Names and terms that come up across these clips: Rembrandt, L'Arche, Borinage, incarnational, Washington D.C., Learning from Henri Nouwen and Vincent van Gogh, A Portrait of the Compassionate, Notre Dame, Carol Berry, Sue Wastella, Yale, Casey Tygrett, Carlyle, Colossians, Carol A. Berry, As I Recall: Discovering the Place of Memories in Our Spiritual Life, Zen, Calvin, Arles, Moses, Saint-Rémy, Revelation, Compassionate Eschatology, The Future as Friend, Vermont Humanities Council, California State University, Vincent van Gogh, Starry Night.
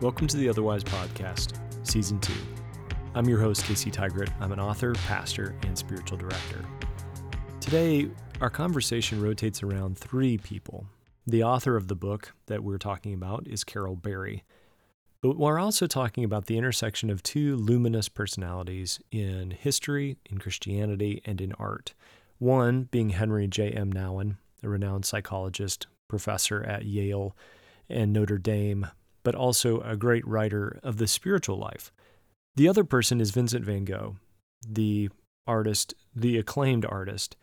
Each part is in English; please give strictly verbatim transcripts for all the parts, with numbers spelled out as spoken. Welcome to the Otherwise Podcast, Season two. I'm your host, Casey Tygrett. I'm an author, pastor, and spiritual director. Today, our conversation rotates around three people. The author of the book that we're talking about is Carol Berry. But we're also talking about the intersection of two luminous personalities in history, in Christianity, and in art. One being Henri J M. Nouwen, a renowned psychologist, professor at Yale and Notre Dame, but also a great writer of the spiritual life. The other person is Vincent van Gogh, the artist, the acclaimed artist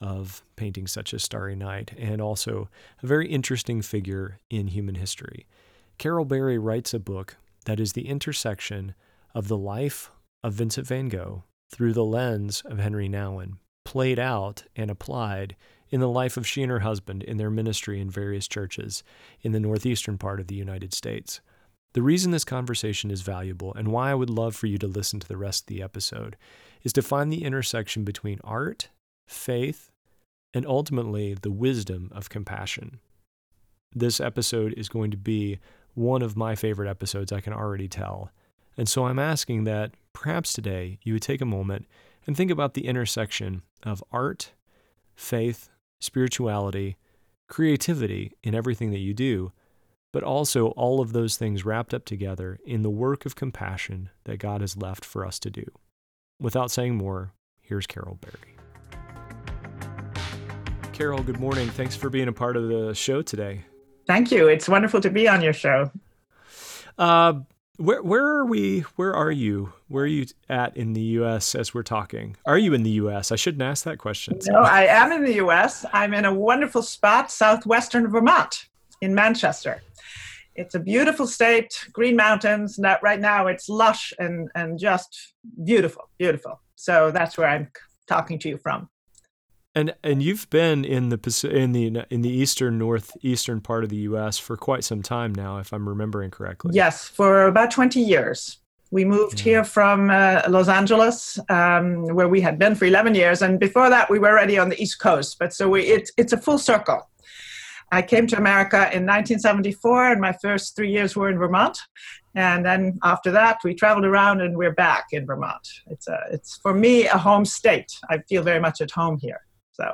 of paintings such as Starry Night, and also a very interesting figure in human history. Carol Berry writes a book that is the intersection of the life of Vincent van Gogh through the lens of Henri Nouwen, played out and applied in the life of she and her husband in their ministry in various churches in the northeastern part of the United States. The reason this conversation is valuable and why I would love for you to listen to the rest of the episode is to find the intersection between art, faith, and ultimately the wisdom of compassion. This episode is going to be one of my favorite episodes, I can already tell. And so I'm asking that perhaps today you would take a moment and think about the intersection of art, faith, spirituality, creativity in everything that you do, but also all of those things wrapped up together in the work of compassion that God has left for us to do. Without saying more, here's Carol Berry. Carol, good morning. Thanks for being a part of the show today. Thank you. It's wonderful to be on your show. Uh, Where where are we? Where are you? Where are you at in the U S as we're talking? Are you in the U S? I shouldn't ask that question. So. No, I am in the U S. I'm in a wonderful spot, southwestern Vermont, in Manchester. It's a beautiful state, green mountains. And right now, it's lush and and just beautiful, beautiful. So that's where I'm talking to you from. And and you've been in the in the in the eastern northeastern part of the U S for quite some time now, if I'm remembering correctly. Yes, for about twenty years. We moved yeah. here from uh, Los Angeles, um, where we had been for eleven years, and before that we were already on the East Coast. But so we it's it's a full circle. I came to America in nineteen seventy-four, and my first three years were in Vermont, and then after that we traveled around, and we're back in Vermont. It's a it's for me a home state. I feel very much at home here. So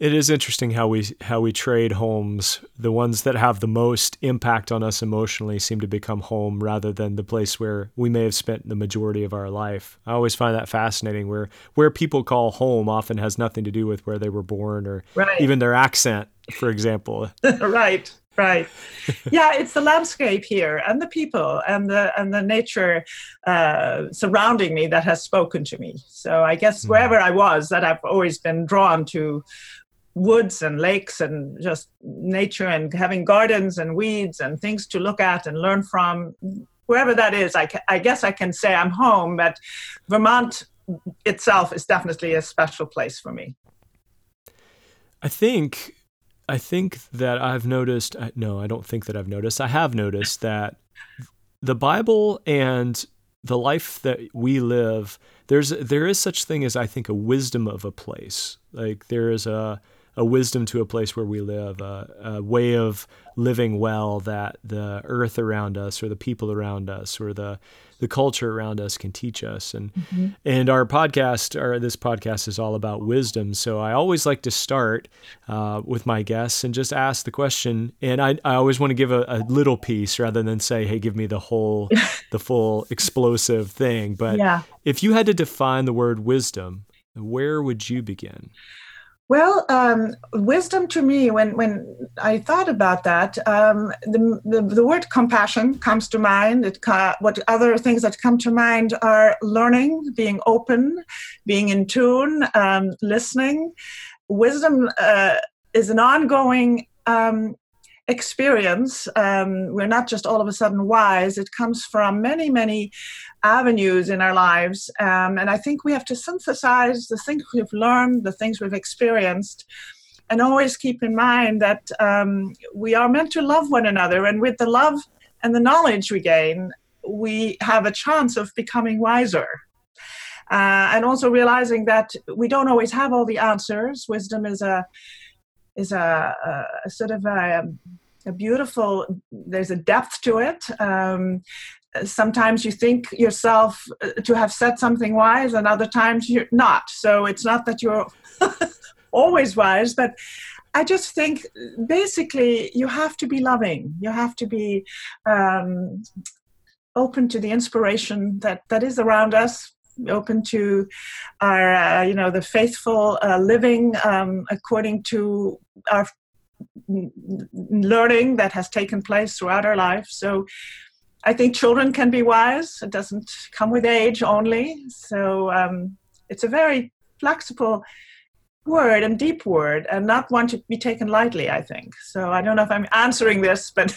it is interesting how we how we trade homes. The ones that have the most impact on us emotionally seem to become home rather than the place where we may have spent the majority of our life. I always find that fascinating, where where people call home often has nothing to do with where they were born or right. even their accent, for example. Right. Right. Yeah, it's the landscape here and the people and the and the nature uh, surrounding me that has spoken to me. So I guess wherever I was, that I've always been drawn to woods and lakes and just nature and having gardens and weeds and things to look at and learn from. Wherever that is, I, ca- I guess I can say I'm home, but Vermont itself is definitely a special place for me. I think... I think that I've noticed, no, I don't think that I've noticed, I have noticed that the Bible and the life that we live, there's there is such thing as, I think, a wisdom of a place. Like there is a, a wisdom to a place where we live, a, a way of living well that the earth around us or the people around us or the the culture around us can teach us. And mm-hmm. and our podcast, or this podcast, is all about wisdom. So I always like to start uh, with my guests and just ask the question. And I, I always want to give a, a little piece rather than say, hey, give me the whole, the full explosive thing. But yeah. if you had to define the word wisdom, where would you begin? Well, um, wisdom to me, when, when I thought about that, um, the, the the word compassion comes to mind. It ca- what other things that come to mind are learning, being open, being in tune, um, listening. Wisdom uh, is an ongoing um, experience. Um, we're not just all of a sudden wise. It comes from many, many avenues in our lives. Um, and I think we have to synthesize the things we've learned, the things we've experienced, and always keep in mind that um, we are meant to love one another. And with the love and the knowledge we gain, we have a chance of becoming wiser. Uh, and also realizing that we don't always have all the answers. Wisdom is a is a, a sort of a, a beautiful, there's a depth to it. Um, sometimes you think yourself to have said something wise, and other times you're not. So it's not that you're always wise, but I just think basically you have to be loving. You have to be um, open to the inspiration that, that is around us, open to our, uh, you know, the faithful uh, living um, according to our learning that has taken place throughout our life. So I think children can be wise. It doesn't come with age only. So um, it's a very flexible word and deep word, and not one to be taken lightly, I think. So I don't know if I'm answering this, but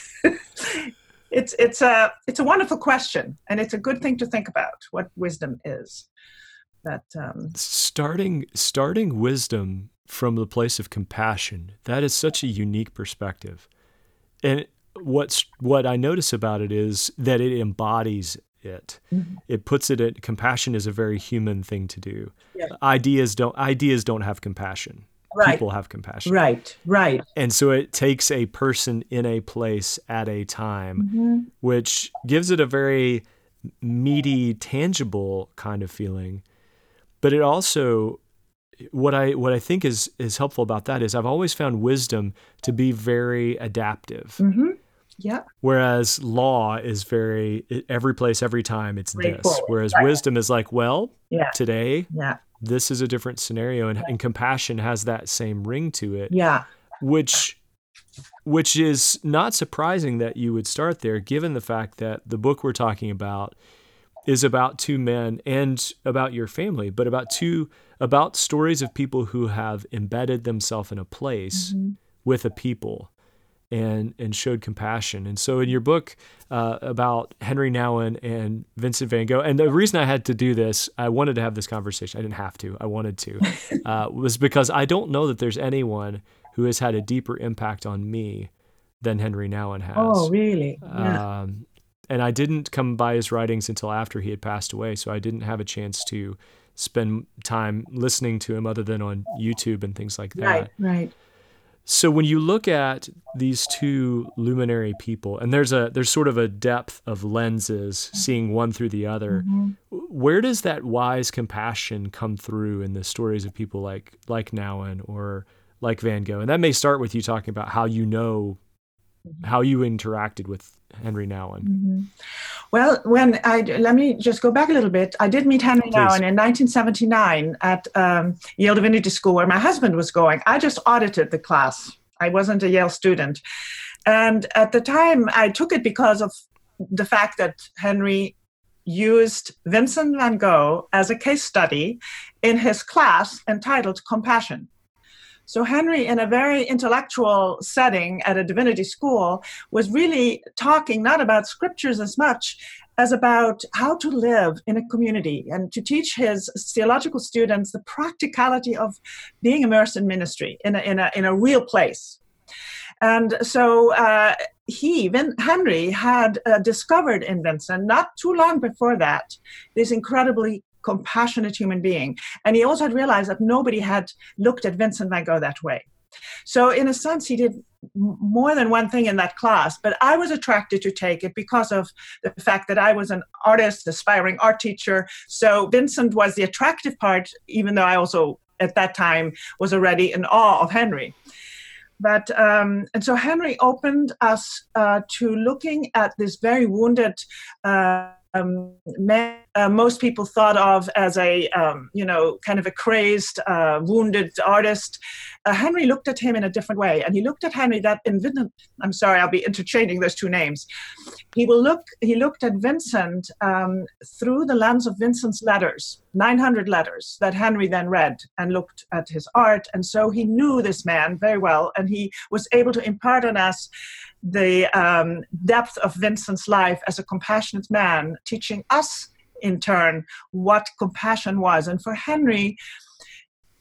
it's it's a it's a wonderful question, and it's a good thing to think about what wisdom is. That um, starting starting wisdom from the place of compassion, that is such a unique perspective. And what's what I notice about it is that it embodies it. Mm-hmm. It puts it at compassion is a very human thing to do. Yeah. Ideas don't ideas don't have compassion. Right. People have compassion. Right, right. And so it takes a person in a place at a time, mm-hmm. which gives it a very meaty, tangible kind of feeling. But it also What I what I think is is helpful about that is I've always found wisdom to be very adaptive. Mm-hmm. Yeah. Whereas law is very every place, every time it's very this. Forward. Whereas right. wisdom is like, well, yeah. today, yeah. this is a different scenario, and, yeah. and compassion has that same ring to it. Yeah. Which which is not surprising that you would start there, given the fact that the book we're talking about is about two men and about your family, but about two about stories of people who have embedded themselves in a place mm-hmm. with a people and and showed compassion. And so in your book uh, about Henri Nouwen and Vincent van Gogh, and the reason I had to do this, I wanted to have this conversation. I didn't have to. I wanted to. Uh, was because I don't know that there's anyone who has had a deeper impact on me than Henri Nouwen has. Oh, really? Yeah. Um, and I didn't come by his writings until after he had passed away, so I didn't have a chance to spend time listening to him other than on YouTube and things like that. Right, right. So when you look at these two luminary people, and there's a there's sort of a depth of lenses seeing one through the other, mm-hmm. where does that wise compassion come through in the stories of people like like Nouwen or like Van Gogh? And that may start with you talking about how you know how you interacted with Henri Nouwen. Mm-hmm. Well, when I let me just go back a little bit. I did meet Henri Please. Nouwen in nineteen seventy-nine at um, Yale Divinity School, where my husband was going. I just audited the class. I wasn't a Yale student, and at the time, I took it because of the fact that Henri used Vincent van Gogh as a case study in his class entitled "Compassion." So Henri, in a very intellectual setting at a divinity school, was really talking not about scriptures as much as about how to live in a community and to teach his theological students the practicality of being immersed in ministry in a, in a, in a real place. And so uh, he, Vin- Henri, had uh, discovered in Vincent, not too long before that, this incredibly compassionate human being. And he also had realized that nobody had looked at Vincent van Gogh that way. So in a sense, he did more than one thing in that class, but I was attracted to take it because of the fact that I was an artist, aspiring art teacher. So Vincent was the attractive part, even though I also at that time was already in awe of Henri. But, um, and so Henri opened us uh, to looking at this very wounded uh Um, man, uh, most people thought of as a, um, you know, kind of a crazed, uh, wounded artist. Uh, Henri looked at him in a different way, and he looked at Henri that in Vincent. I'm sorry, I'll be interchanging those two names. He will look. He looked at Vincent um, through the lens of Vincent's letters, nine hundred letters that Henri then read and looked at his art, and so he knew this man very well, and he was able to impart on us the um, depth of Vincent's life as a compassionate man, teaching us in turn what compassion was. And for Henri,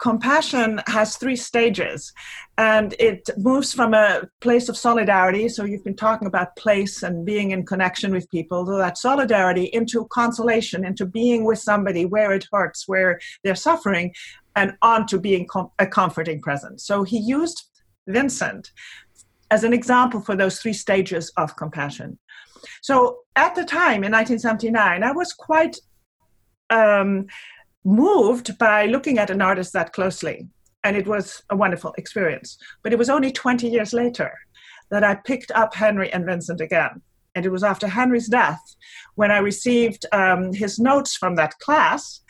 compassion has three stages, and it moves from a place of solidarity. So you've been talking about place and being in connection with people, so that solidarity into consolation, into being with somebody where it hurts, where they're suffering, and on to being com- a comforting presence. So he used Vincent as an example for those three stages of compassion. So at the time, in nineteen seventy-nine, I was quite um, moved by looking at an artist that closely. And it was a wonderful experience. But it was only twenty years later that I picked up Henri and Vincent again. And it was after Henri's death when I received um, his notes from that class.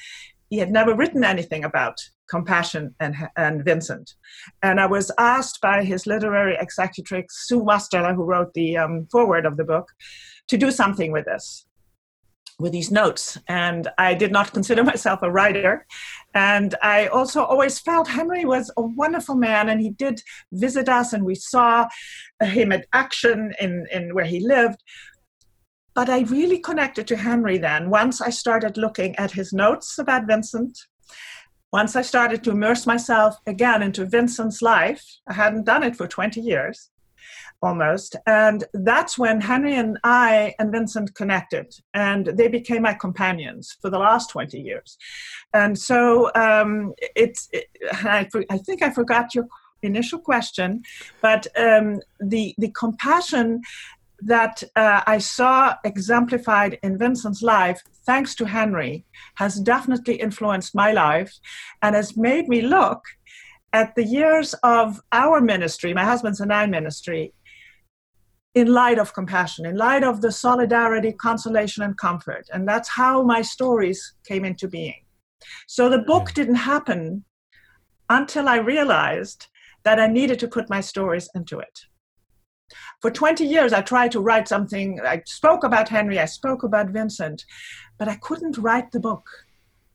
He had never written anything about compassion and, and Vincent. And I was asked by his literary executrix, Sue Wastella, who wrote the um, foreword of the book, to do something with this, with these notes. And I did not consider myself a writer. And I also always felt Henri was a wonderful man, and he did visit us, and we saw him at action in, in where he lived. But I really connected to Henri then, once I started looking at his notes about Vincent. Once I started to immerse myself again into Vincent's life, I hadn't done it for twenty years almost. And that's when Henri and I and Vincent connected, and they became my companions for the last twenty years. And so um, it's, it, I, I think I forgot your initial question, but um, the, the compassion that uh, I saw exemplified in Vincent's life, thanks to Henri, has definitely influenced my life and has made me look at the years of our ministry, my husband's and I ministry, in light of compassion, in light of the solidarity, consolation, and comfort. And that's how my stories came into being. So the book didn't happen until I realized that I needed to put my stories into it. For twenty years, I tried to write something. I spoke about Henri, I spoke about Vincent, but I couldn't write the book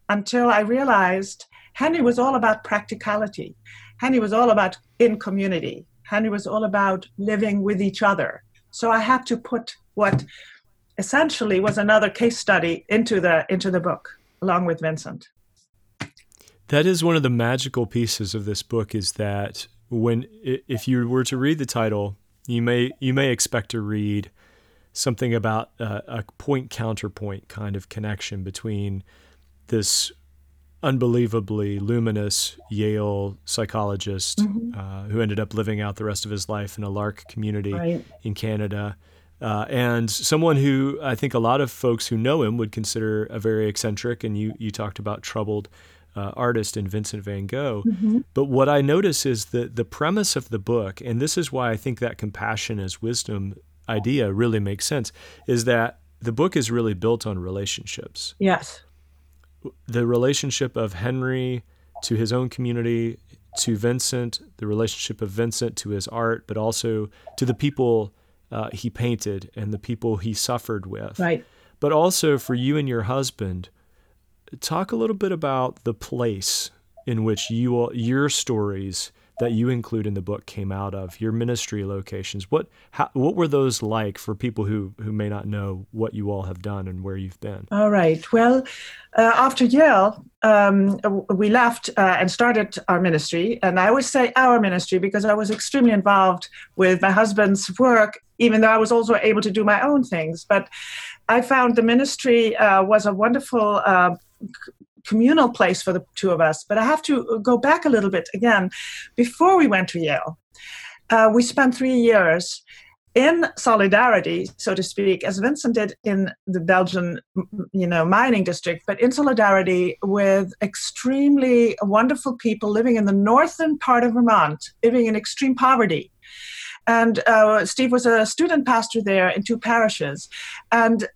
until I realized Henri was all about practicality. Henri was all about in community. Henri was all about living with each other. So I had to put what essentially was another case study into the into the book, along with Vincent. That is one of the magical pieces of this book, is that when if you were to read the title, You may you may expect to read something about uh, a point-counterpoint kind of connection between this unbelievably luminous Yale psychologist mm-hmm. uh, who ended up living out the rest of his life in a L'Arche community right. in Canada, uh, and someone who I think a lot of folks who know him would consider a very eccentric, and you, you talked about troubled Uh, artist in Vincent van Gogh. Mm-hmm. But what I notice is that the premise of the book, and this is why I think that compassion as wisdom idea really makes sense, is that the book is really built on relationships. Yes. The relationship of Henri to his own community, to Vincent, the relationship of Vincent to his art, but also to the people uh, he painted and the people he suffered with. Right. But also for you and your husband, talk a little bit about the place in which you all, your stories that you include in the book came out of, your ministry locations. What how, what were those like for people who, who may not know what you all have done and where you've been? All right. Well, uh, after Yale, um, we left uh, and started our ministry. And I always say our ministry because I was extremely involved with my husband's work, even though I was also able to do my own things. But I found the ministry uh, was a wonderful uh, communal place for the two of us. But I have to go back a little bit again. Before we went to Yale, uh, we spent three years in solidarity, so to speak, as Vincent did in the Belgian, you know, mining district, but in solidarity with extremely wonderful people living in the northern part of Vermont, living in extreme poverty. And uh, Steve was a student pastor there in two parishes. And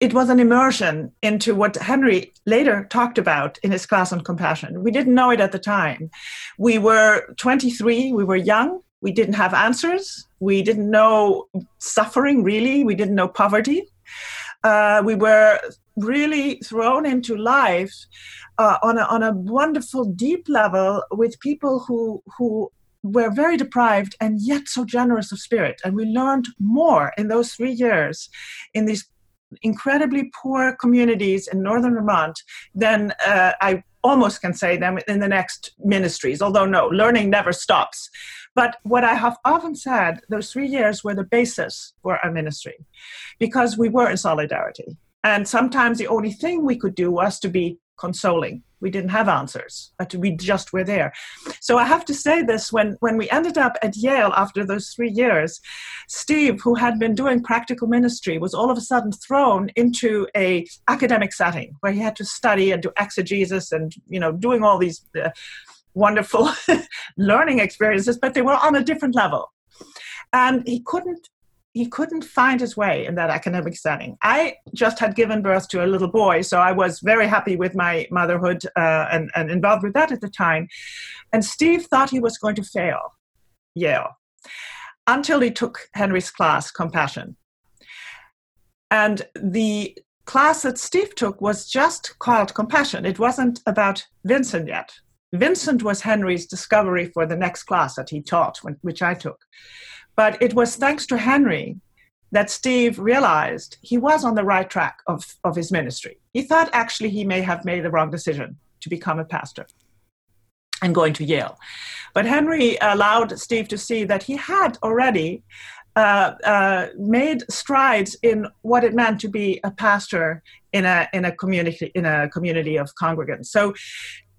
it was an immersion into what Henri later talked about in his class on compassion. We didn't know it at the time. We were twenty-three, we were young, we didn't have answers, we didn't know suffering really, we didn't know poverty. Uh, we were really thrown into life uh, on, a, on a wonderful deep level with people who who were very deprived and yet so generous of spirit. And we learned more in those three years in these incredibly poor communities in northern Vermont than uh, I almost can say them in the next ministries, although no, learning never stops. But what I have often said, those three years were the basis for our ministry because we were in solidarity. And sometimes the only thing we could do was to be consoling. We didn't have answers, but we just were there. So I have to say this, when, when we ended up at Yale after those three years, Steve, who had been doing practical ministry, was all of a sudden thrown into a academic setting where he had to study and do exegesis and, you know, doing all these uh, wonderful learning experiences, but they were on a different level. And he couldn't He couldn't find his way in that academic setting. I just had given birth to a little boy, so I was very happy with my motherhood uh, and, and involved with that at the time. And Steve thought he was going to fail Yale until he took Henri's class, Compassion. And the class that Steve took was just called Compassion. It wasn't about Vincent yet. Vincent was Henri's discovery for the next class that he taught, when, which I took. But it was thanks to Henri that Steve realized he was on the right track of, of his ministry. He thought actually he may have made the wrong decision to become a pastor and going to Yale. But Henri allowed Steve to see that he had already uh, uh, made strides in what it meant to be a pastor in a in a community in a community of congregants. So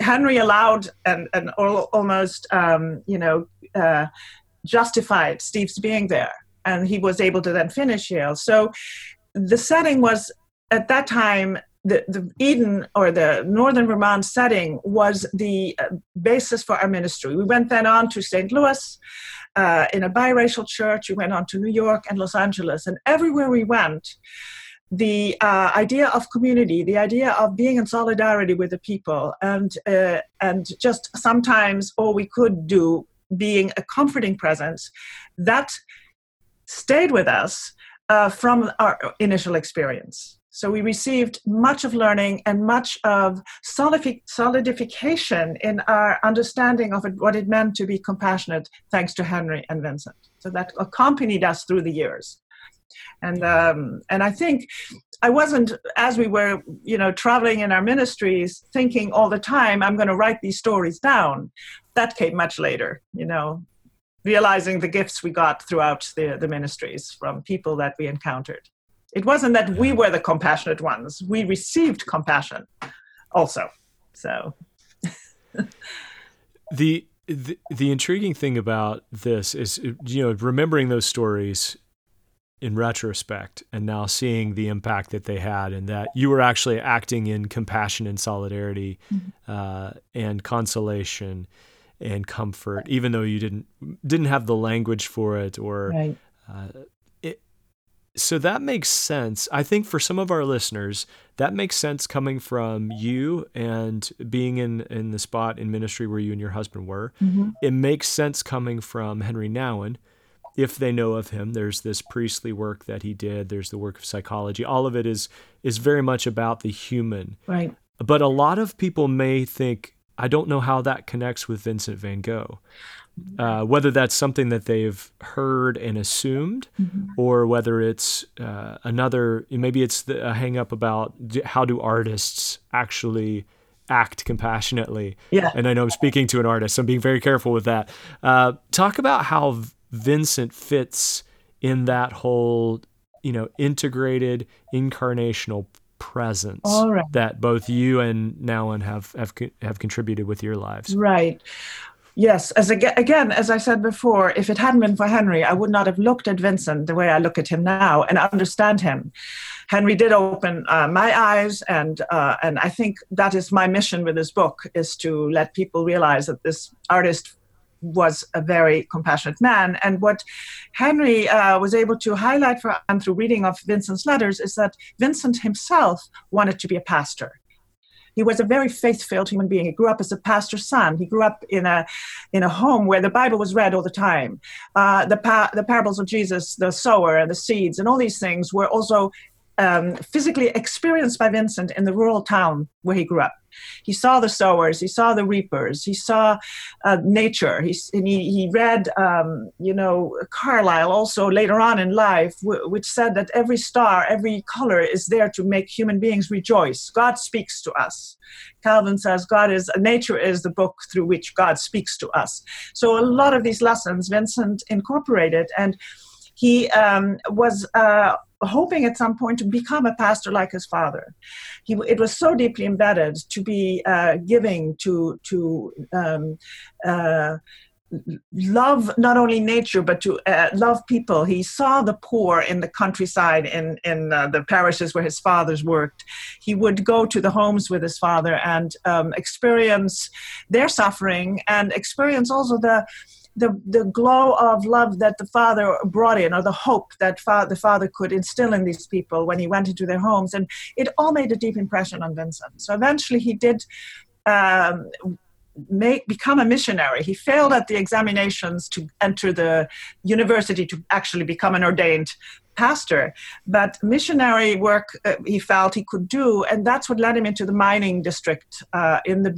Henri allowed and and almost um, you know. Uh, justified Steve's being there, and he was able to then finish Yale. So the setting was, at that time, the, the Eden or the Northern Vermont setting was the basis for our ministry. We went then on to Saint Louis uh, in a biracial church. We went on to New York and Los Angeles, and everywhere we went, the uh, idea of community, the idea of being in solidarity with the people, and uh, and just sometimes all we could do being a comforting presence, that stayed with us uh, from our initial experience. So we received much of learning and much of solidifi- solidification in our understanding of it, what it meant to be compassionate, thanks to Henri and Vincent. So that accompanied us through the years. And um, and I think I wasn't, as we were, you know, traveling in our ministries, thinking all the time, I'm going to write these stories down. That came much later, you know, realizing the gifts we got throughout the, the ministries from people that we encountered. It wasn't that we were the compassionate ones. We received compassion also. So the, the the intriguing thing about this is, you know, remembering those stories in retrospect and now seeing the impact that they had, and that you were actually acting in compassion and solidarity, mm-hmm. uh, and consolation and comfort, even though you didn't didn't have the language for it, or right. uh, it. So that makes sense. I think for some of our listeners, that makes sense coming from you and being in, in the spot in ministry where you and your husband were. Mm-hmm. It makes sense coming from Henri Nouwen, if they know of him. There's this priestly work that he did. There's the work of psychology. All of it is is very much about the human. Right. But a lot of people may think, I don't know how that connects with Vincent van Gogh, uh, whether that's something that they've heard and assumed, mm-hmm. or whether it's uh, another, maybe it's the, a hang up about how do artists actually act compassionately. Yeah. And I know I'm speaking to an artist, so I'm being very careful with that. Uh, talk about how Vincent fits in that whole, you know, integrated incarnational presence, right, that both you and Nouwen have, have have contributed with your lives. Right. Yes. As again, as I said before, if it hadn't been for Henri, I would not have looked at Vincent the way I look at him now and understand him. Henri did open uh, my eyes, and uh, and I think that is my mission with this book, is to let people realize that this artist was a very compassionate man. And what Henri uh, was able to highlight for, and through reading of Vincent's letters, is that Vincent himself wanted to be a pastor. He was a very faith-filled human being. He grew up as a pastor's son. He grew up in a in a home where the Bible was read all the time. Uh, the pa- the parables of Jesus, the sower and the seeds, and all these things were also Um, physically experienced by Vincent in the rural town where he grew up. He saw the sowers, he saw the reapers, he saw uh, nature. He, and he, he read, um, you know, Carlyle also later on in life, w- which said that every star, every color is there to make human beings rejoice. God speaks to us. Calvin says God is, nature is the book through which God speaks to us. So a lot of these lessons Vincent incorporated, and he um, was uh, hoping at some point to become a pastor like his father. He, it was so deeply embedded to be uh, giving, to to um, uh, love not only nature, but to uh, love people. He saw the poor in the countryside, in, in uh, the parishes where his fathers worked. He would go to the homes with his father and um, experience their suffering, and experience also the The, the glow of love that the father brought in, or the hope that fa- the father could instill in these people when he went into their homes. And it all made a deep impression on Vincent. So eventually he did um, make, become a missionary. He failed at the examinations to enter the university to actually become an ordained pastor, but missionary work uh, he felt he could do, and that's what led him into the mining district uh, in the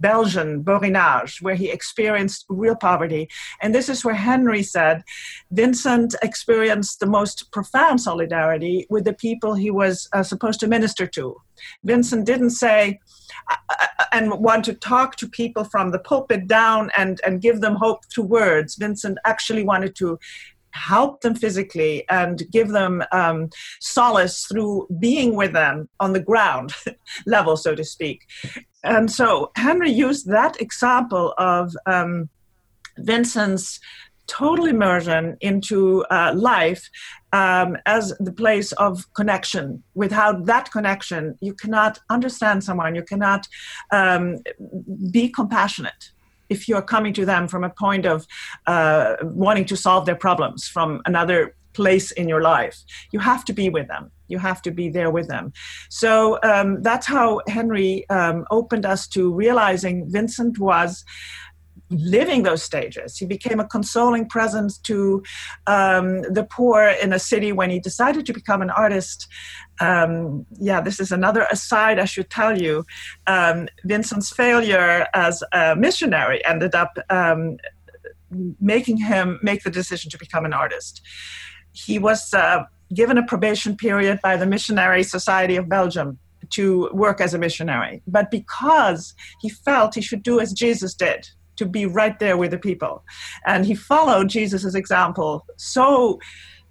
Belgian Borinage, where he experienced real poverty. And this is where Henri said Vincent experienced the most profound solidarity with the people he was uh, supposed to minister to. Vincent didn't say uh, and want to talk to people from the pulpit down and, and give them hope through words. Vincent actually wanted to help them physically and give them um, solace through being with them on the ground level, so to speak. And so Henri used that example of um, Vincent's total immersion into uh, life um, as the place of connection. Without that connection, you cannot understand someone, you cannot um, be compassionate if you're coming to them from a point of uh, wanting to solve their problems from another place in your life. You have to be with them. You have to be there with them. So um, that's how Henri um, opened us to realizing Vincent was living those stages. He became a consoling presence to um, the poor in a city when he decided to become an artist. Um, yeah, this is another aside I should tell you. Um, Vincent's failure as a missionary ended up um, making him make the decision to become an artist. He was uh, given a probation period by the Missionary Society of Belgium to work as a missionary. But because he felt he should do as Jesus did, to be right there with the people. And he followed Jesus' example so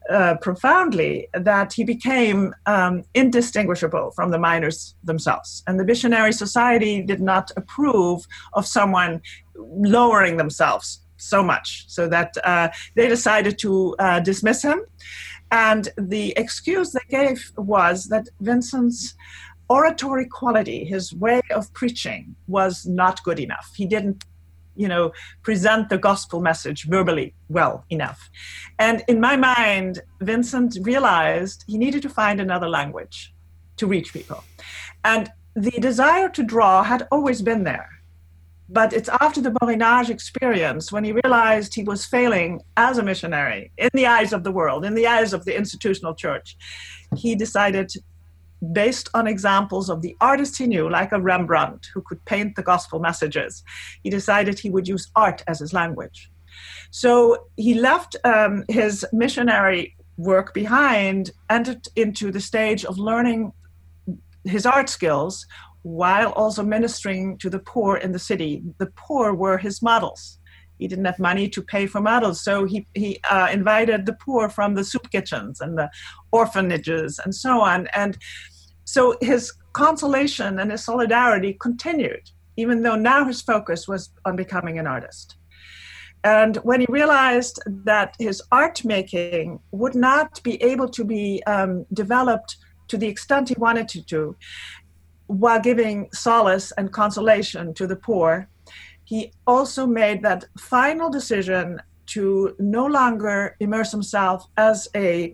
uh, profoundly that he became um, indistinguishable from the miners themselves. And the Missionary Society did not approve of someone lowering themselves so much, so that uh, they decided to uh, dismiss him. And the excuse they gave was that Vincent's oratory quality, his way of preaching, was not good enough. He didn't, you know, present the gospel message verbally well enough. And in my mind, Vincent realized he needed to find another language to reach people. And the desire to draw had always been there. But it's after the Borinage experience, when he realized he was failing as a missionary in the eyes of the world, in the eyes of the institutional church, he decided, based on examples of the artists he knew, like a Rembrandt, who could paint the gospel messages, he decided he would use art as his language. So he left um, his missionary work behind, entered into the stage of learning his art skills, while also ministering to the poor in the city. The poor were his models. He didn't have money to pay for models, so he, he uh, invited the poor from the soup kitchens and the orphanages and so on. And so his consolation and his solidarity continued, even though now his focus was on becoming an artist. And when he realized that his art making would not be able to be um, developed to the extent he wanted to do, while giving solace and consolation to the poor, he also made that final decision to no longer immerse himself as a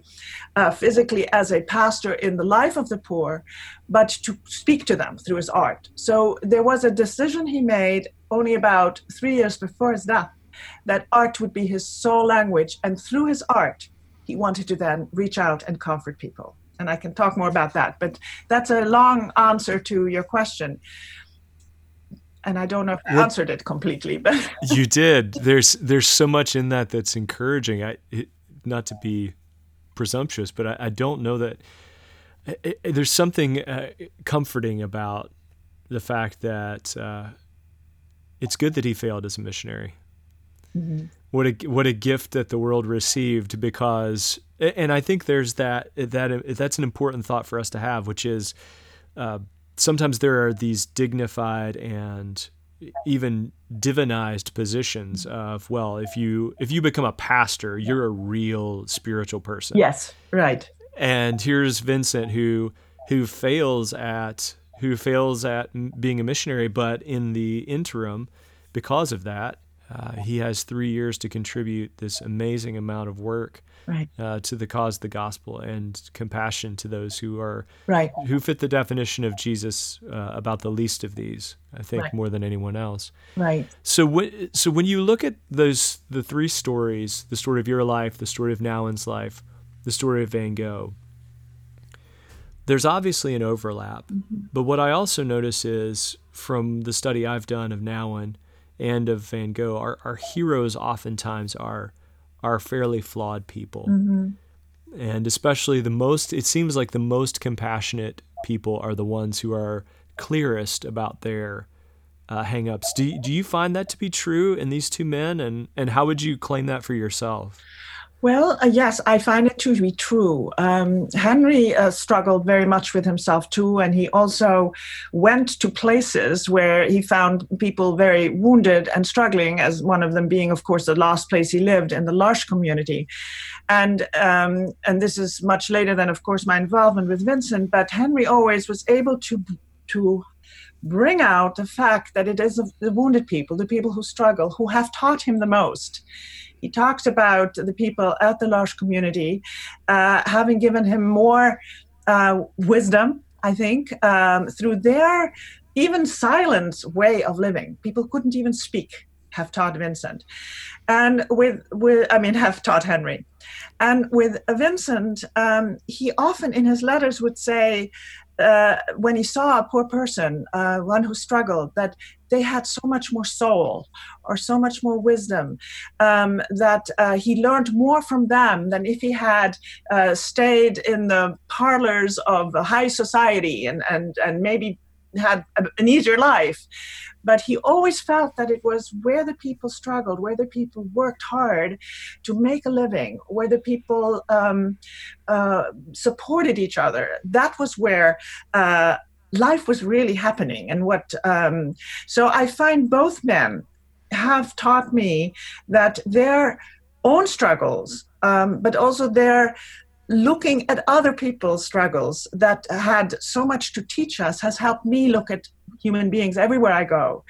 uh, physically as a pastor in the life of the poor, but to speak to them through his art. So there was a decision he made only about three years before his death that art would be his sole language, and through his art, he wanted to then reach out and comfort people. And I can talk more about that, but that's a long answer to your question. And I don't know if I answered it completely, but you did. There's there's so much in that that's encouraging. I it, not to be presumptuous, but I, I don't know that it, it, there's something uh, comforting about the fact that uh, it's good that he failed as a missionary. Mm-hmm. What a what a gift that the world received, because And I think there's that, that that's an important thought for us to have, which is uh, sometimes there are these dignified and even divinized positions of, well, if you if you become a pastor, you're a real spiritual person. Yes, right. And here's Vincent who who fails at who fails at being a missionary, but in the interim, because of that, uh, he has three years to contribute this amazing amount of work right. uh, to the cause of the gospel and compassion to those who are right. who fit the definition of Jesus uh, about the least of these, I think, right. more than anyone else. Right. So when so when you look at those the three stories, the story of your life, the story of Nouwen's life, the story of Van Gogh, there's obviously an overlap. Mm-hmm. But what I also notice is from the study I've done of Nouwen and of Van Gogh, our, our heroes oftentimes are are fairly flawed people. Mm-hmm. And especially the most, it seems like the most compassionate people are the ones who are clearest about their uh, hang-ups. Do, do you find that to be true in these two men? And, and how would you claim that for yourself? Well, uh, yes, I find it to be true. Um, Henri uh, struggled very much with himself too, and he also went to places where he found people very wounded and struggling, as one of them being, of course, the last place he lived in the L'Arche community. And um, and this is much later than, of course, my involvement with Vincent, but Henri always was able to to. bring out the fact that it is the wounded people, the people who struggle, who have taught him the most. He talks about the people at the L'Arche community uh, having given him more uh, wisdom, I think, um, through their even silent way of living. People couldn't even speak, have taught Vincent. And with, with I mean, have taught Henri. And with Vincent, um, he often in his letters would say, Uh, when he saw a poor person, uh, one who struggled, that they had so much more soul or so much more wisdom, um, that uh, he learned more from them than if he had uh, stayed in the parlors of high society and, and, and maybe had an easier life. But he always felt that it was where the people struggled, where the people worked hard to make a living, where the people um, uh, supported each other. That was where uh, life was really happening. And what um, so I find both men have taught me that their own struggles, um, but also their looking at other people's struggles that had so much to teach us, has helped me look at human beings everywhere I go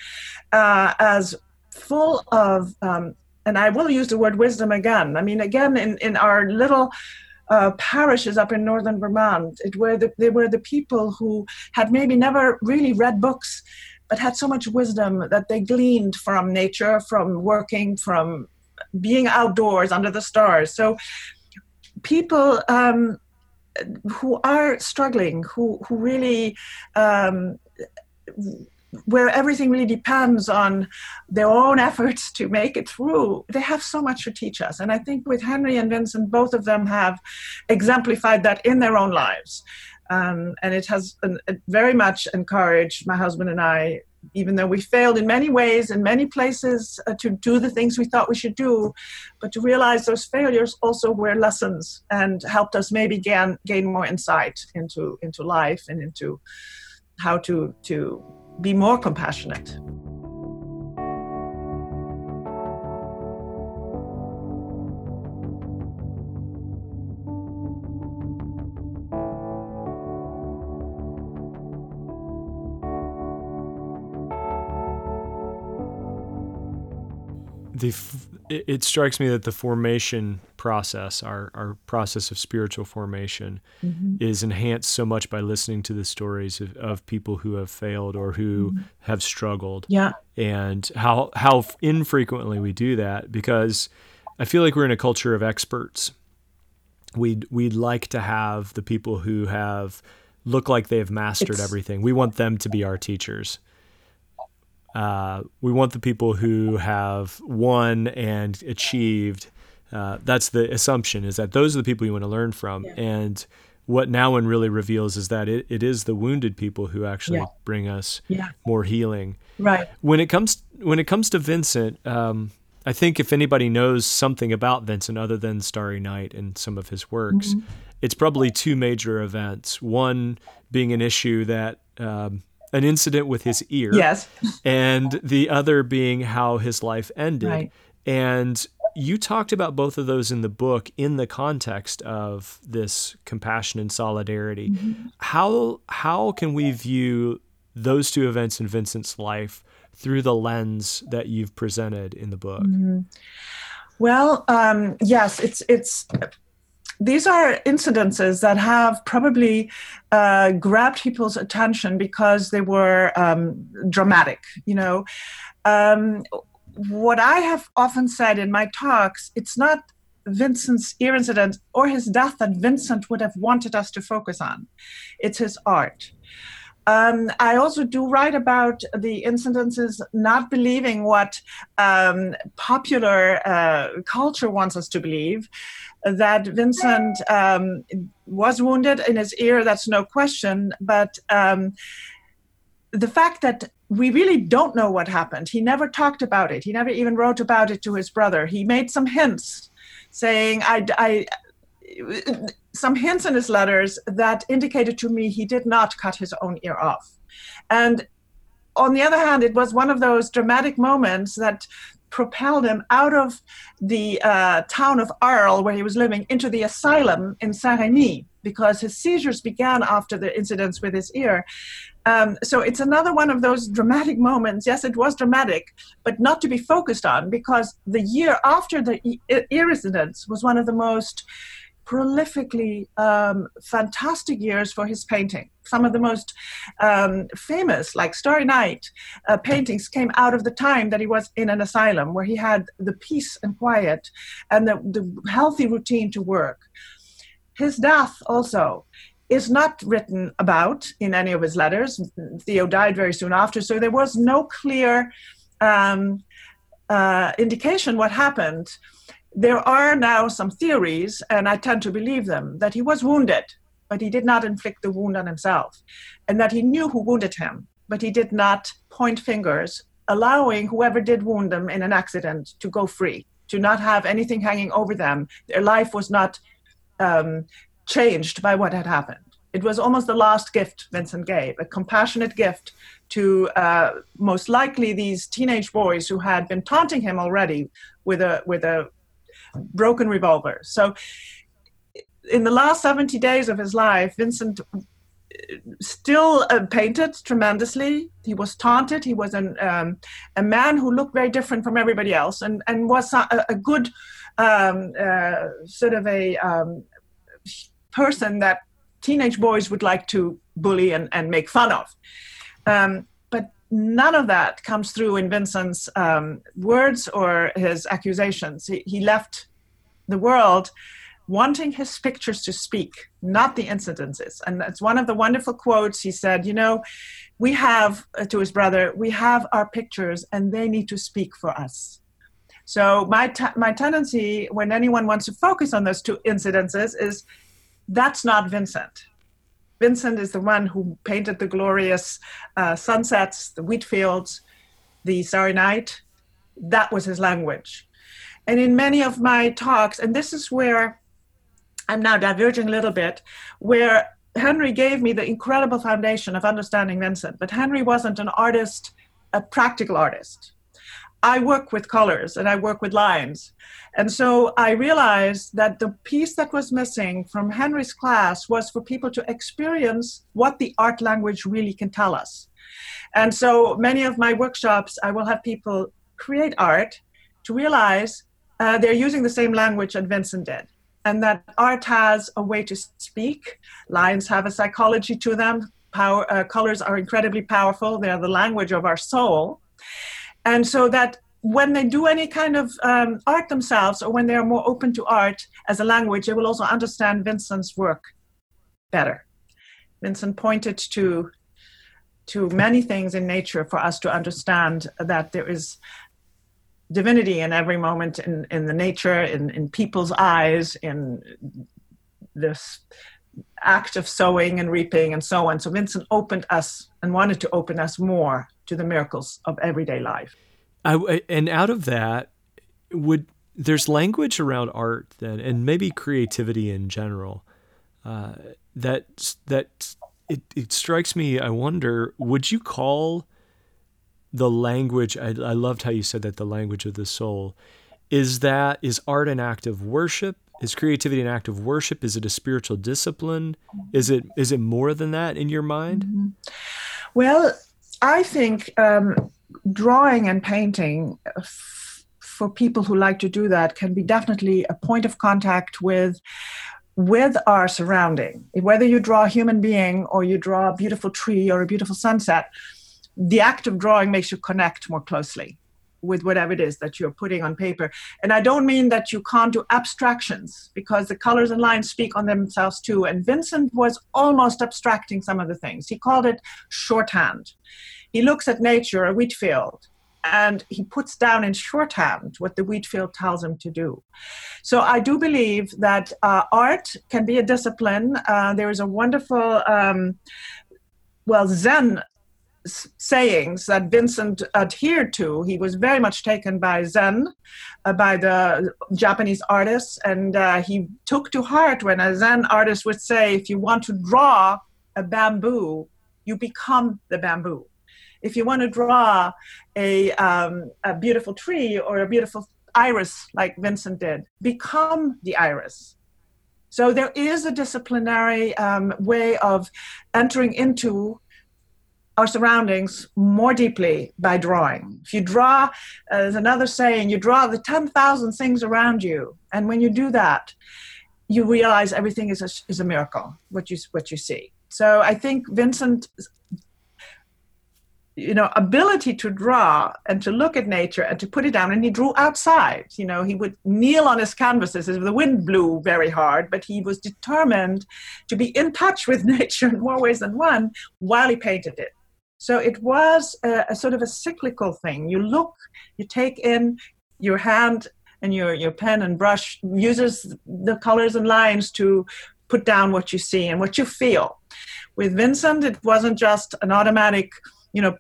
uh, as full of, um, and I will use the word wisdom again. I mean, again, in, in our little uh, parishes up in northern Vermont, it were the, they were the people who had maybe never really read books, but had so much wisdom that they gleaned from nature, from working, from being outdoors under the stars. So people um, who are struggling, who who really, um, where everything really depends on their own efforts to make it through, they have so much to teach us. And I think with Henri and Vincent, both of them have exemplified that in their own lives. Um, and it has an, it very much encouraged my husband and I, even though we failed in many ways, in many places, uh, to do the things we thought we should do, but to realize those failures also were lessons and helped us maybe gain, gain more insight into, into life and into how to, to be more compassionate. The, it strikes me that the formation process, our, our process of spiritual formation, mm-hmm. is enhanced so much by listening to the stories of, of people who have failed or who mm-hmm. have struggled. Yeah. And how how infrequently we do that, because I feel like we're in a culture of experts. We'd, we'd like to have the people who have look like they have mastered it's, everything. We want them to be our teachers. Uh, we want the people who have won and achieved. Uh, that's the assumption, is that those are the people you want to learn from. Yeah. And what Nouwen really reveals is that it, it is the wounded people who actually yeah. bring us yeah. more healing. Right. When it comes when it comes to Vincent, um, I think if anybody knows something about Vincent other than Starry Night and some of his works, mm-hmm. it's probably two major events. One being an issue that, um, an incident with his ear. Yes. And the other being how his life ended. Right. And you talked about both of those in the book in the context of this compassion and solidarity. Mm-hmm. How how can we view those two events in Vincent's life through the lens that you've presented in the book? Mm-hmm. Well, um, yes, it's it's these are incidences that have probably uh, grabbed people's attention because they were um, dramatic, you know. Um, What I have often said in my talks, it's not Vincent's ear incident or his death that Vincent would have wanted us to focus on. It's his art. Um, I also do write about the incidences not believing what um, popular uh, culture wants us to believe, that Vincent um, was wounded in his ear, that's no question, but um, the fact that we really don't know what happened. He never talked about it. He never even wrote about it to his brother. He made some hints saying, I, I, some hints in his letters that indicated to me he did not cut his own ear off. And on the other hand, it was one of those dramatic moments that propelled him out of the uh, town of Arles, where he was living, into the asylum in Saint-Rémy, because his seizures began after the incidents with his ear. Um, so it's another one of those dramatic moments. Yes, it was dramatic, but not to be focused on, because the year after the ear incidents was one of the most prolifically um, fantastic years for his painting. Some of the most um, famous, like Starry Night, uh, paintings came out of the time that he was in an asylum, where he had the peace and quiet and the, the healthy routine to work. His death also is not written about in any of his letters. Theo died very soon after, so there was no clear um, uh, indication what happened. There are now some theories, and I tend to believe them, that he was wounded, but he did not inflict the wound on himself, and that he knew who wounded him, but he did not point fingers, allowing whoever did wound them in an accident to go free, to not have anything hanging over them. Their life was not um, changed by what had happened. It was almost the last gift Vincent gave, a compassionate gift to uh, most likely these teenage boys who had been taunting him already with a with a broken revolver. So in the last seventy days of his life, Vincent still uh, painted tremendously. He was taunted. He was an, um, a man who looked very different from everybody else, and, and was a, a good um, uh, sort of a... Um, person that teenage boys would like to bully and, and make fun of. Um, but none of that comes through in Vincent's um, words or his accusations. He, he left the world wanting his pictures to speak, not the incidences. And that's one of the wonderful quotes he said, you know, we have, uh, to his brother, we have our pictures and they need to speak for us. So my t- my tendency when anyone wants to focus on those two incidences is, that's not Vincent. Vincent is the one who painted the glorious uh, sunsets, the wheat fields, the Starry Night. That was his language. And in many of my talks, and this is where I'm now diverging a little bit, where Henri gave me the incredible foundation of understanding Vincent, but Henri wasn't an artist, a practical artist. I work with colors and I work with lines. And so I realized that the piece that was missing from Henri's class was for people to experience what the art language really can tell us. And so many of my workshops, I will have people create art to realize uh, they're using the same language that Vincent did. And that art has a way to speak. Lines have a psychology to them. Power, uh, colors are incredibly powerful. They are the language of our soul. And so that when they do any kind of um, art themselves, or when they are more open to art as a language, they will also understand Vincent's work better. Vincent pointed to, to many things in nature for us to understand that there is divinity in every moment in, in the nature, in, in people's eyes, in this act of sowing and reaping and so on. So Vincent opened us and wanted to open us more to the miracles of everyday life. I, and out of that, would there's language around art then, and maybe creativity in general, uh, that that it, it strikes me. I wonder, would you call the language? I, I loved how you said that the language of the soul. Is that is art an act of worship? Is creativity an act of worship? Is it a spiritual discipline? Is it is it more than that in your mind? Well, I think um, drawing and painting, f- for people who like to do that, can be definitely a point of contact with with our surrounding. Whether you draw a human being or you draw a beautiful tree or a beautiful sunset, the act of drawing makes you connect more closely with whatever it is that you're putting on paper. And I don't mean that you can't do abstractions, because the colors and lines speak on themselves too. And Vincent was almost abstracting some of the things. He called it shorthand. He looks at nature, a wheat field, and he puts down in shorthand what the wheat field tells him to do. So I do believe that uh, art can be a discipline. Uh, there is a wonderful, um, well, Zen sayings that Vincent adhered to. He was very much taken by Zen, uh, by the Japanese artists, and uh, he took to heart when a Zen artist would say, if you want to draw a bamboo, you become the bamboo. If you want to draw a, um, a beautiful tree or a beautiful iris like Vincent did, become the iris. So there is a disciplinary um, way of entering into our surroundings more deeply by drawing. If you draw, uh, there's another saying, you draw the ten thousand things around you. And when you do that, you realize everything is a, is a miracle, what you, what you see. So I think Vincent's, you know, ability to draw and to look at nature and to put it down, and he drew outside. You know, he would kneel on his canvases if the wind blew very hard, but he was determined to be in touch with nature in more ways than one while he painted it. So it was a, a sort of a cyclical thing. You look, you take in, your hand and your, your pen and brush uses the colors and lines to put down what you see and what you feel. With Vincent, it wasn't just an automatic, you know,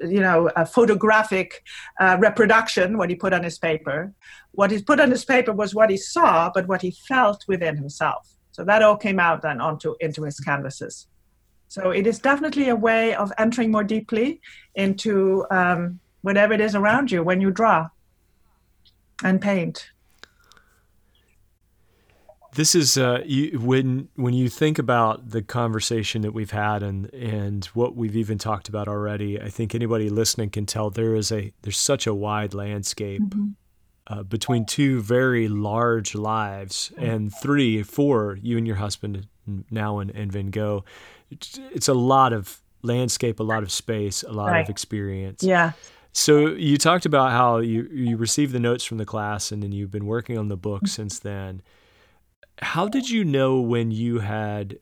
you know, a photographic uh, reproduction, what he put on his paper. What he put on his paper was what he saw, but what he felt within himself. So that all came out then onto into his canvases. So it is definitely a way of entering more deeply into um, whatever it is around you when you draw and paint. This is uh, you, when when you think about the conversation that we've had and and what we've even talked about already. I think anybody listening can tell there is a there's such a wide landscape mm-hmm. uh, between two very large lives and three, four. You and your husband now and, and Van Gogh. It's a lot of landscape, a lot of space, a lot right. of experience. Yeah. So you talked about how you, you received the notes from the class and then you've been working on the book since then. How did you know when you had,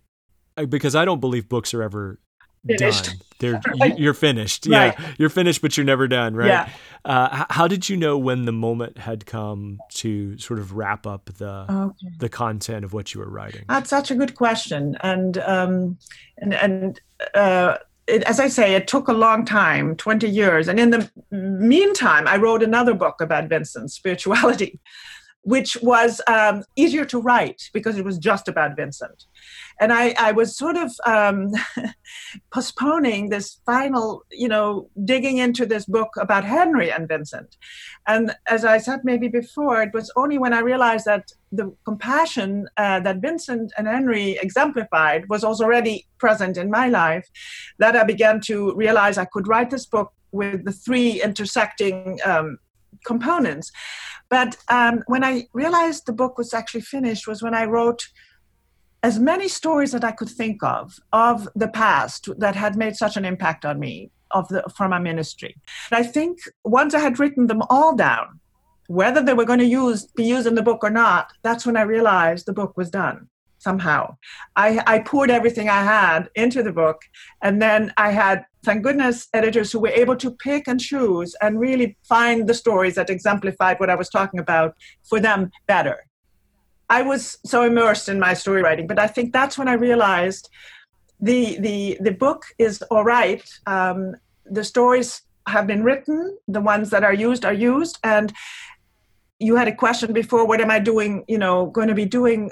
because I don't believe books are ever finished. Done. They're, you, you're finished. Right. Yeah. You're finished, but you're never done. Right. Yeah. Uh, how did you know when the moment had come to sort of wrap up the, okay. the content of what you were writing? That's such a good question. And, um, and, and, uh, it, as I say, it took a long time, twenty years. And in the meantime, I wrote another book about Vincent's spirituality, which was um, easier to write because it was just about Vincent. And I, I was sort of um, postponing this final, you know, digging into this book about Henri and Vincent. And as I said maybe before, it was only when I realized that the compassion uh, that Vincent and Henri exemplified was also already present in my life that I began to realize I could write this book with the three intersecting um, components. But um, when I realized the book was actually finished was when I wrote as many stories that I could think of, of the past that had made such an impact on me of the, from our ministry. And I think once I had written them all down, whether they were going to use, be used in the book or not, that's when I realized the book was done somehow. I, I poured everything I had into the book, and then I had, thank goodness, editors who were able to pick and choose and really find the stories that exemplified what I was talking about for them better. I was so immersed in my story writing, but I think that's when I realized the the, the book is all right. Um, the stories have been written, the ones that are used are used, and you had a question before, what am I doing, you know, going to be doing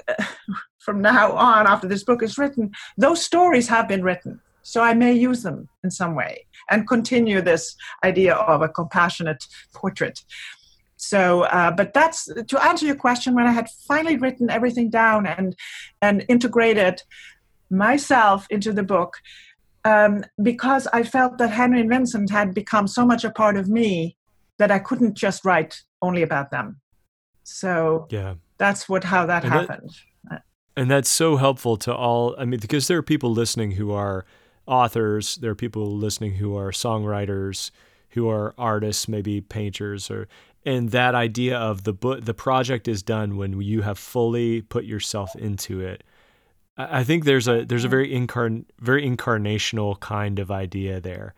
from now on after this book is written? Those stories have been written, so I may use them in some way and continue this idea of a compassionate portrait. So, uh, but that's, to answer your question, when I had finally written everything down and and integrated myself into the book, um, because I felt that Henri and Vincent had become so much a part of me that I couldn't just write only about them. So yeah, that's what how that and happened. That, and that's so helpful to all, I mean, because there are people listening who are authors, there are people listening who are songwriters, who are artists, maybe painters, or and that idea of the book, the project is done when you have fully put yourself into it. I think there's a there's a very incarn very incarnational kind of idea there.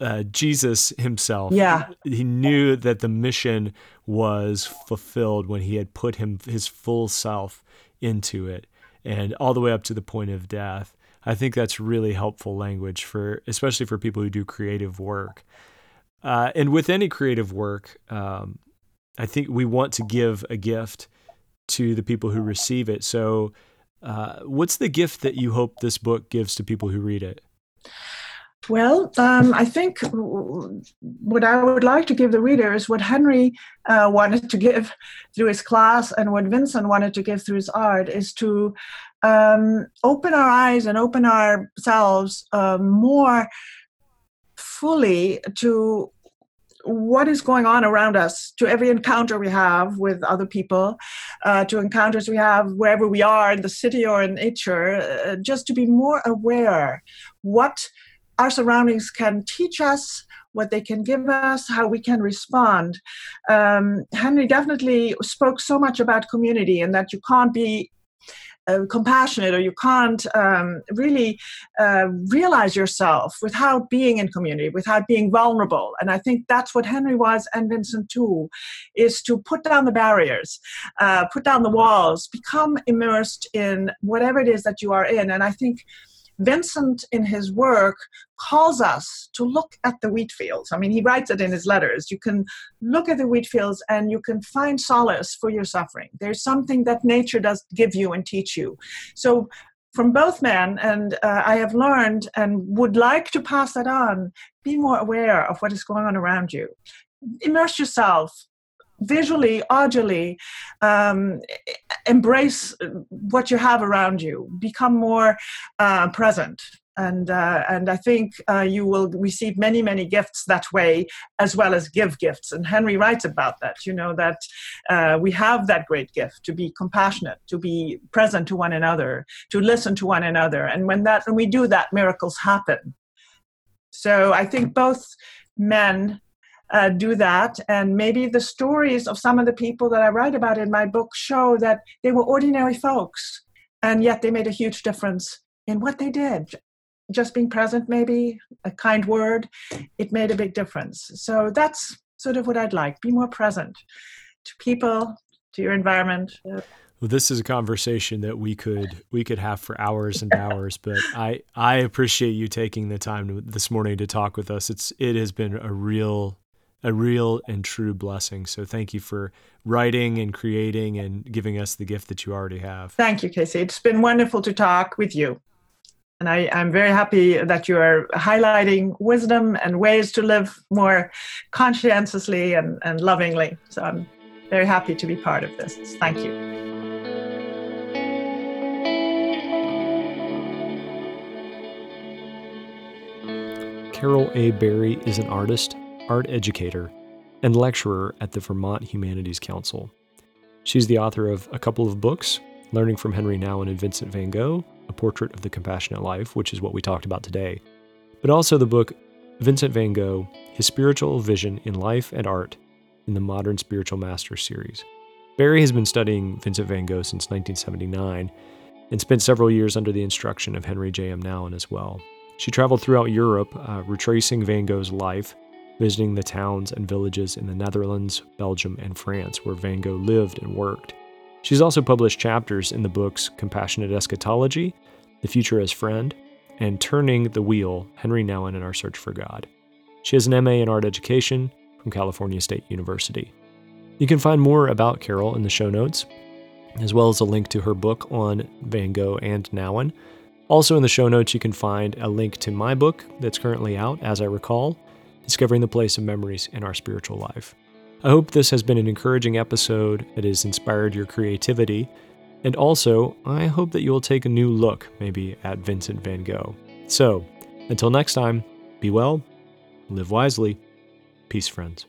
Uh, Jesus himself, yeah, he knew that the mission was fulfilled when he had put him his full self into it, and all the way up to the point of death. I think that's really helpful language for, especially for people who do creative work. Uh, and with any creative work, um, I think we want to give a gift to the people who receive it. So uh, what's the gift that you hope this book gives to people who read it? Well, um, I think what I would like to give the reader is what Henri uh, wanted to give through his class and what Vincent wanted to give through his art, is to um, open our eyes and open ourselves uh, more fully to what is going on around us, to every encounter we have with other people, uh, to encounters we have wherever we are, in the city or in nature, uh, just to be more aware what our surroundings can teach us, what they can give us, how we can respond. Um, Henri definitely spoke so much about community, and that you can't be Uh, compassionate, or you can't um, really uh, realize yourself without being in community, without being vulnerable. And I think that's what Henri was, and Vincent too, is to put down the barriers, uh, put down the walls, become immersed in whatever it is that you are in. And I think Vincent in his work calls us to look at the wheat fields. I mean, he writes it in his letters. You can look at the wheat fields and you can find solace for your suffering. There's something that nature does give you and teach you. So from both men, and uh, I have learned and would like to pass that on, be more aware of what is going on around you. Immerse yourself visually, audibly, um, embrace what you have around you, become more uh, present. And uh, and I think uh, you will receive many, many gifts that way, as well as give gifts. And Henri writes about that, you know, that uh, we have that great gift to be compassionate, to be present to one another, to listen to one another. And when that when we do that, miracles happen. So I think both men Uh, do that, and maybe the stories of some of the people that I write about in my book show that they were ordinary folks, and yet they made a huge difference in what they did. Just being present, maybe a kind word, it made a big difference. So that's sort of what I'd like: be more present to people, to your environment. Well, this is a conversation that we could we could have for hours and hours, but I I appreciate you taking the time to, this morning to talk with us. It's it has been a real A real and true blessing. So thank you for writing and creating and giving us the gift that you already have. Thank you, Casey. It's been wonderful to talk with you. And I, I'm very happy that you are highlighting wisdom and ways to live more conscientiously and, and lovingly. So I'm very happy to be part of this. Thank you. Carol A. Berry is an artist, art educator, and lecturer at the Vermont Humanities Council. She's the author of a couple of books, Learning from Henri Nouwen and Vincent van Gogh, A Portrait of the Compassionate Life, which is what we talked about today, but also the book Vincent van Gogh, His Spiritual Vision in Life and Art in the Modern Spiritual Masters series. Berry has been studying Vincent van Gogh since nineteen seventy-nine and spent several years under the instruction of Henri J M. Nouwen as well. She traveled throughout Europe, uh, retracing Van Gogh's life, visiting the towns and villages in the Netherlands, Belgium, and France where Van Gogh lived and worked. She's also published chapters in the books Compassionate Eschatology, The Future as Friend, and Turning the Wheel, Henri Nouwen and Our Search for God. She has an M A in Art Education from California State University. You can find more about Carol in the show notes, as well as a link to her book on Van Gogh and Nouwen. Also in the show notes, you can find a link to my book that's currently out, As I Recall, Discovering the Place of Memories in Our Spiritual Life. I hope this has been an encouraging episode that has inspired your creativity, and also, I hope that you'll take a new look, maybe, at Vincent van Gogh. So, until next time, be well, live wisely, peace, friends.